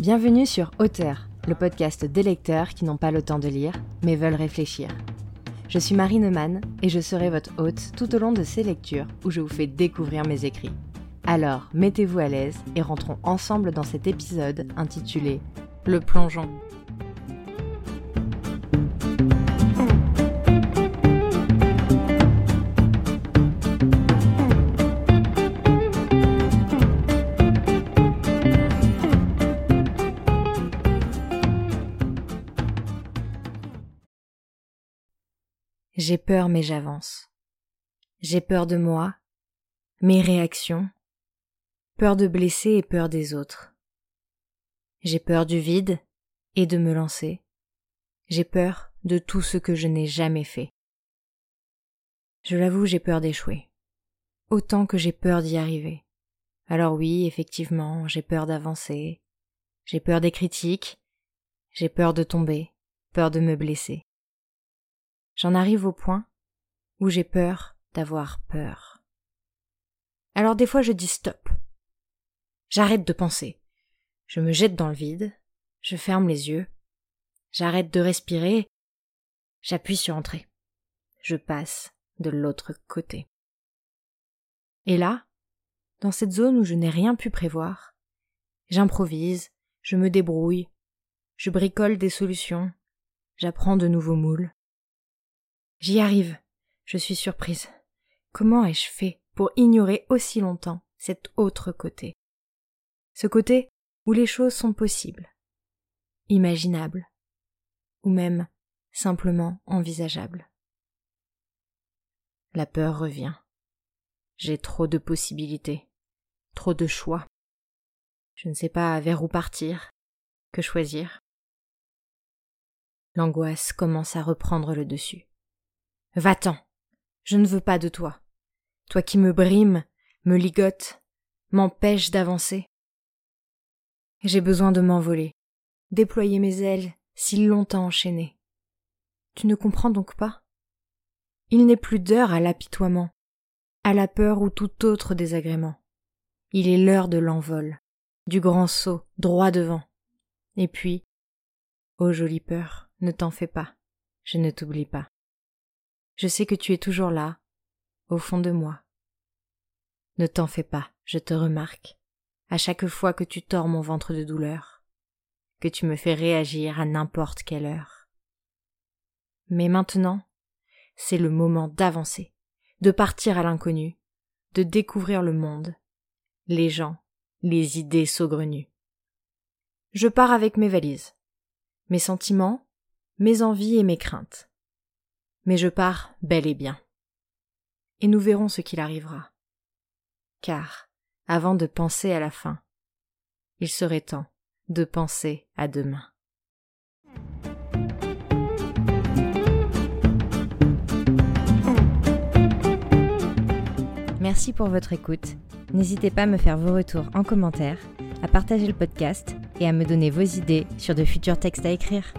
Bienvenue sur Auteur, le podcast des lecteurs qui n'ont pas le temps de lire, mais veulent réfléchir. Je suis Marie Neumann et je serai votre hôte tout au long de ces lectures où je vous fais découvrir mes écrits. Alors, mettez-vous à l'aise et rentrons ensemble dans cet épisode intitulé « Le plongeon ». J'ai peur mais j'avance. J'ai peur de moi, mes réactions, peur de blesser et peur des autres. J'ai peur du vide et de me lancer. J'ai peur de tout ce que je n'ai jamais fait. Je l'avoue, j'ai peur d'échouer. Autant que j'ai peur d'y arriver. Alors oui, effectivement, j'ai peur d'avancer. J'ai peur des critiques. J'ai peur de tomber, peur de me blesser. J'en arrive au point où j'ai peur d'avoir peur. Alors des fois je dis stop. J'arrête de penser. Je me jette dans le vide. Je ferme les yeux. J'arrête de respirer. J'appuie sur entrée. Je passe de l'autre côté. Et là, dans cette zone où je n'ai rien pu prévoir, j'improvise, je me débrouille, je bricole des solutions, j'apprends de nouveaux moules. J'y arrive, je suis surprise. Comment ai-je fait pour ignorer aussi longtemps cet autre côté? Ce côté où les choses sont possibles, imaginables, ou même simplement envisageables. La peur revient. J'ai trop de possibilités, trop de choix. Je ne sais pas vers où partir, que choisir. L'angoisse commence à reprendre le dessus. « Va-t'en, je ne veux pas de toi. Toi qui me brimes, me ligotes, m'empêches d'avancer. J'ai besoin de m'envoler, déployer mes ailes si longtemps enchaînées. Tu ne comprends donc pas? Il n'est plus d'heure à l'apitoiement, à la peur ou tout autre désagrément. Il est l'heure de l'envol, du grand saut, droit devant. Et puis, ô jolie peur, ne t'en fais pas, je ne t'oublie pas. Je sais que tu es toujours là, au fond de moi. Ne t'en fais pas, je te remarque, à chaque fois que tu tords mon ventre de douleur, que tu me fais réagir à n'importe quelle heure. Mais maintenant, c'est le moment d'avancer, de partir à l'inconnu, de découvrir le monde, les gens, les idées saugrenues. Je pars avec mes valises, mes sentiments, mes envies et mes craintes. Mais je pars bel et bien. Et nous verrons ce qu'il arrivera. Car, avant de penser à la fin, il serait temps de penser à demain. Merci pour votre écoute. N'hésitez pas à me faire vos retours en commentaire, à partager le podcast et à me donner vos idées sur de futurs textes à écrire.